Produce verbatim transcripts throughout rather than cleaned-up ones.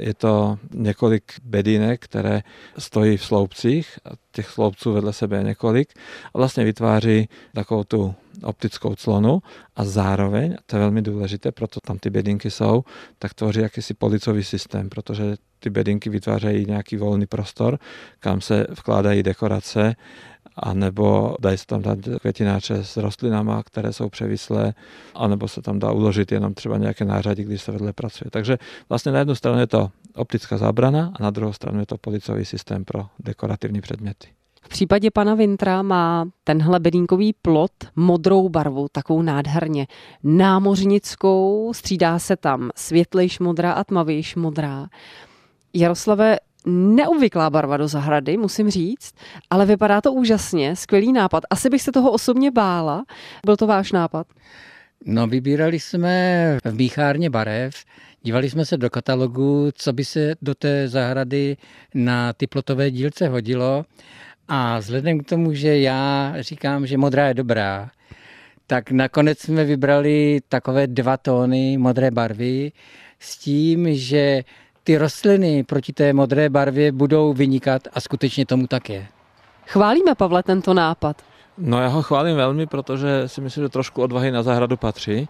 Je to několik bedínek, které stojí v sloupcích a těch sloupců vedle sebe je několik a vlastně vytváří takovou tu optickou clonu a zároveň, a to je velmi důležité, proto tam ty bedinky jsou, tak tvoří jakýsi policový systém, protože ty bedinky vytvářejí nějaký volný prostor, kam se vkládají dekorace a nebo dají se tam dát květináče s rostlinama, které jsou převislé, anebo se tam dá uložit jenom třeba nějaké nářadí, když se vedle pracuje. Takže vlastně na jednu stranu je to optická zábrana a na druhou stranu je to policový systém pro dekorativní předměty. V případě pana Vintra má tenhle bedínkový plot modrou barvu, takovou nádherně námořnickou, střídá se tam světlejš modrá a tmavějš modrá. Jaroslave, neobvyklá barva do zahrady, musím říct, ale vypadá to úžasně, skvělý nápad. Asi bych se toho osobně bála. Byl to váš nápad? No, vybírali jsme v míchárně barev, dívali jsme se do katalogu, co by se do té zahrady na ty plotové dílce hodilo a vzhledem k tomu, že já říkám, že modrá je dobrá, tak nakonec jsme vybrali takové dva tóny modré barvy s tím, že ty rostliny proti té modré barvě budou vynikat a skutečně tomu tak je. Chválíme, Pavle, tento nápad. No, já ho chválím velmi, protože si myslím, že trošku odvahy na zahradu patří.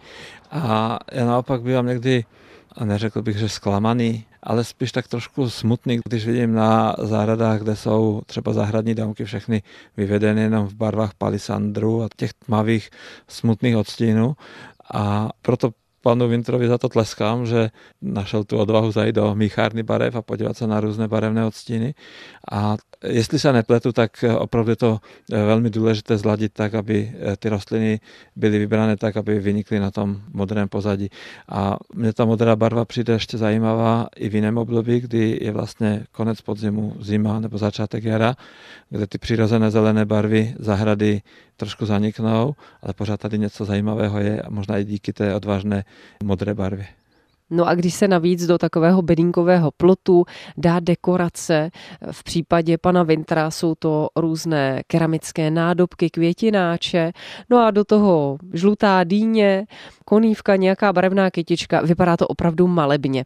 A já naopak bývám někdy, a neřekl bych, že zklamaný, ale spíš tak trošku smutný, když vidím na zahradách, kde jsou třeba zahradní domky všechny vyvedeny jenom v barvách palisandru a těch tmavých smutných odstínů. A proto panu Vintrovi za to tleskám, že našel tu odvahu zajít do míchárny barev a podívat se na různé barevné odstíny. A jestli se nepletu, tak opravdu je to velmi důležité zladit tak, aby ty rostliny byly vybrané tak, aby vynikly na tom modrém pozadí. A mně ta modrá barva přijde ještě zajímavá i v jiném období, kdy je vlastně konec podzimu, zima nebo začátek jara, kde ty přirozené zelené barvy zahrady trošku zaniknou, ale pořád tady něco zajímavého je a možná i díky té odvážné modré barvě. No a když se navíc do takového bedínkového plotu dá dekorace, v případě pana Vintra jsou to různé keramické nádobky, květináče, no a do toho žlutá dýně, konívka, nějaká barevná kytička, vypadá to opravdu malebně.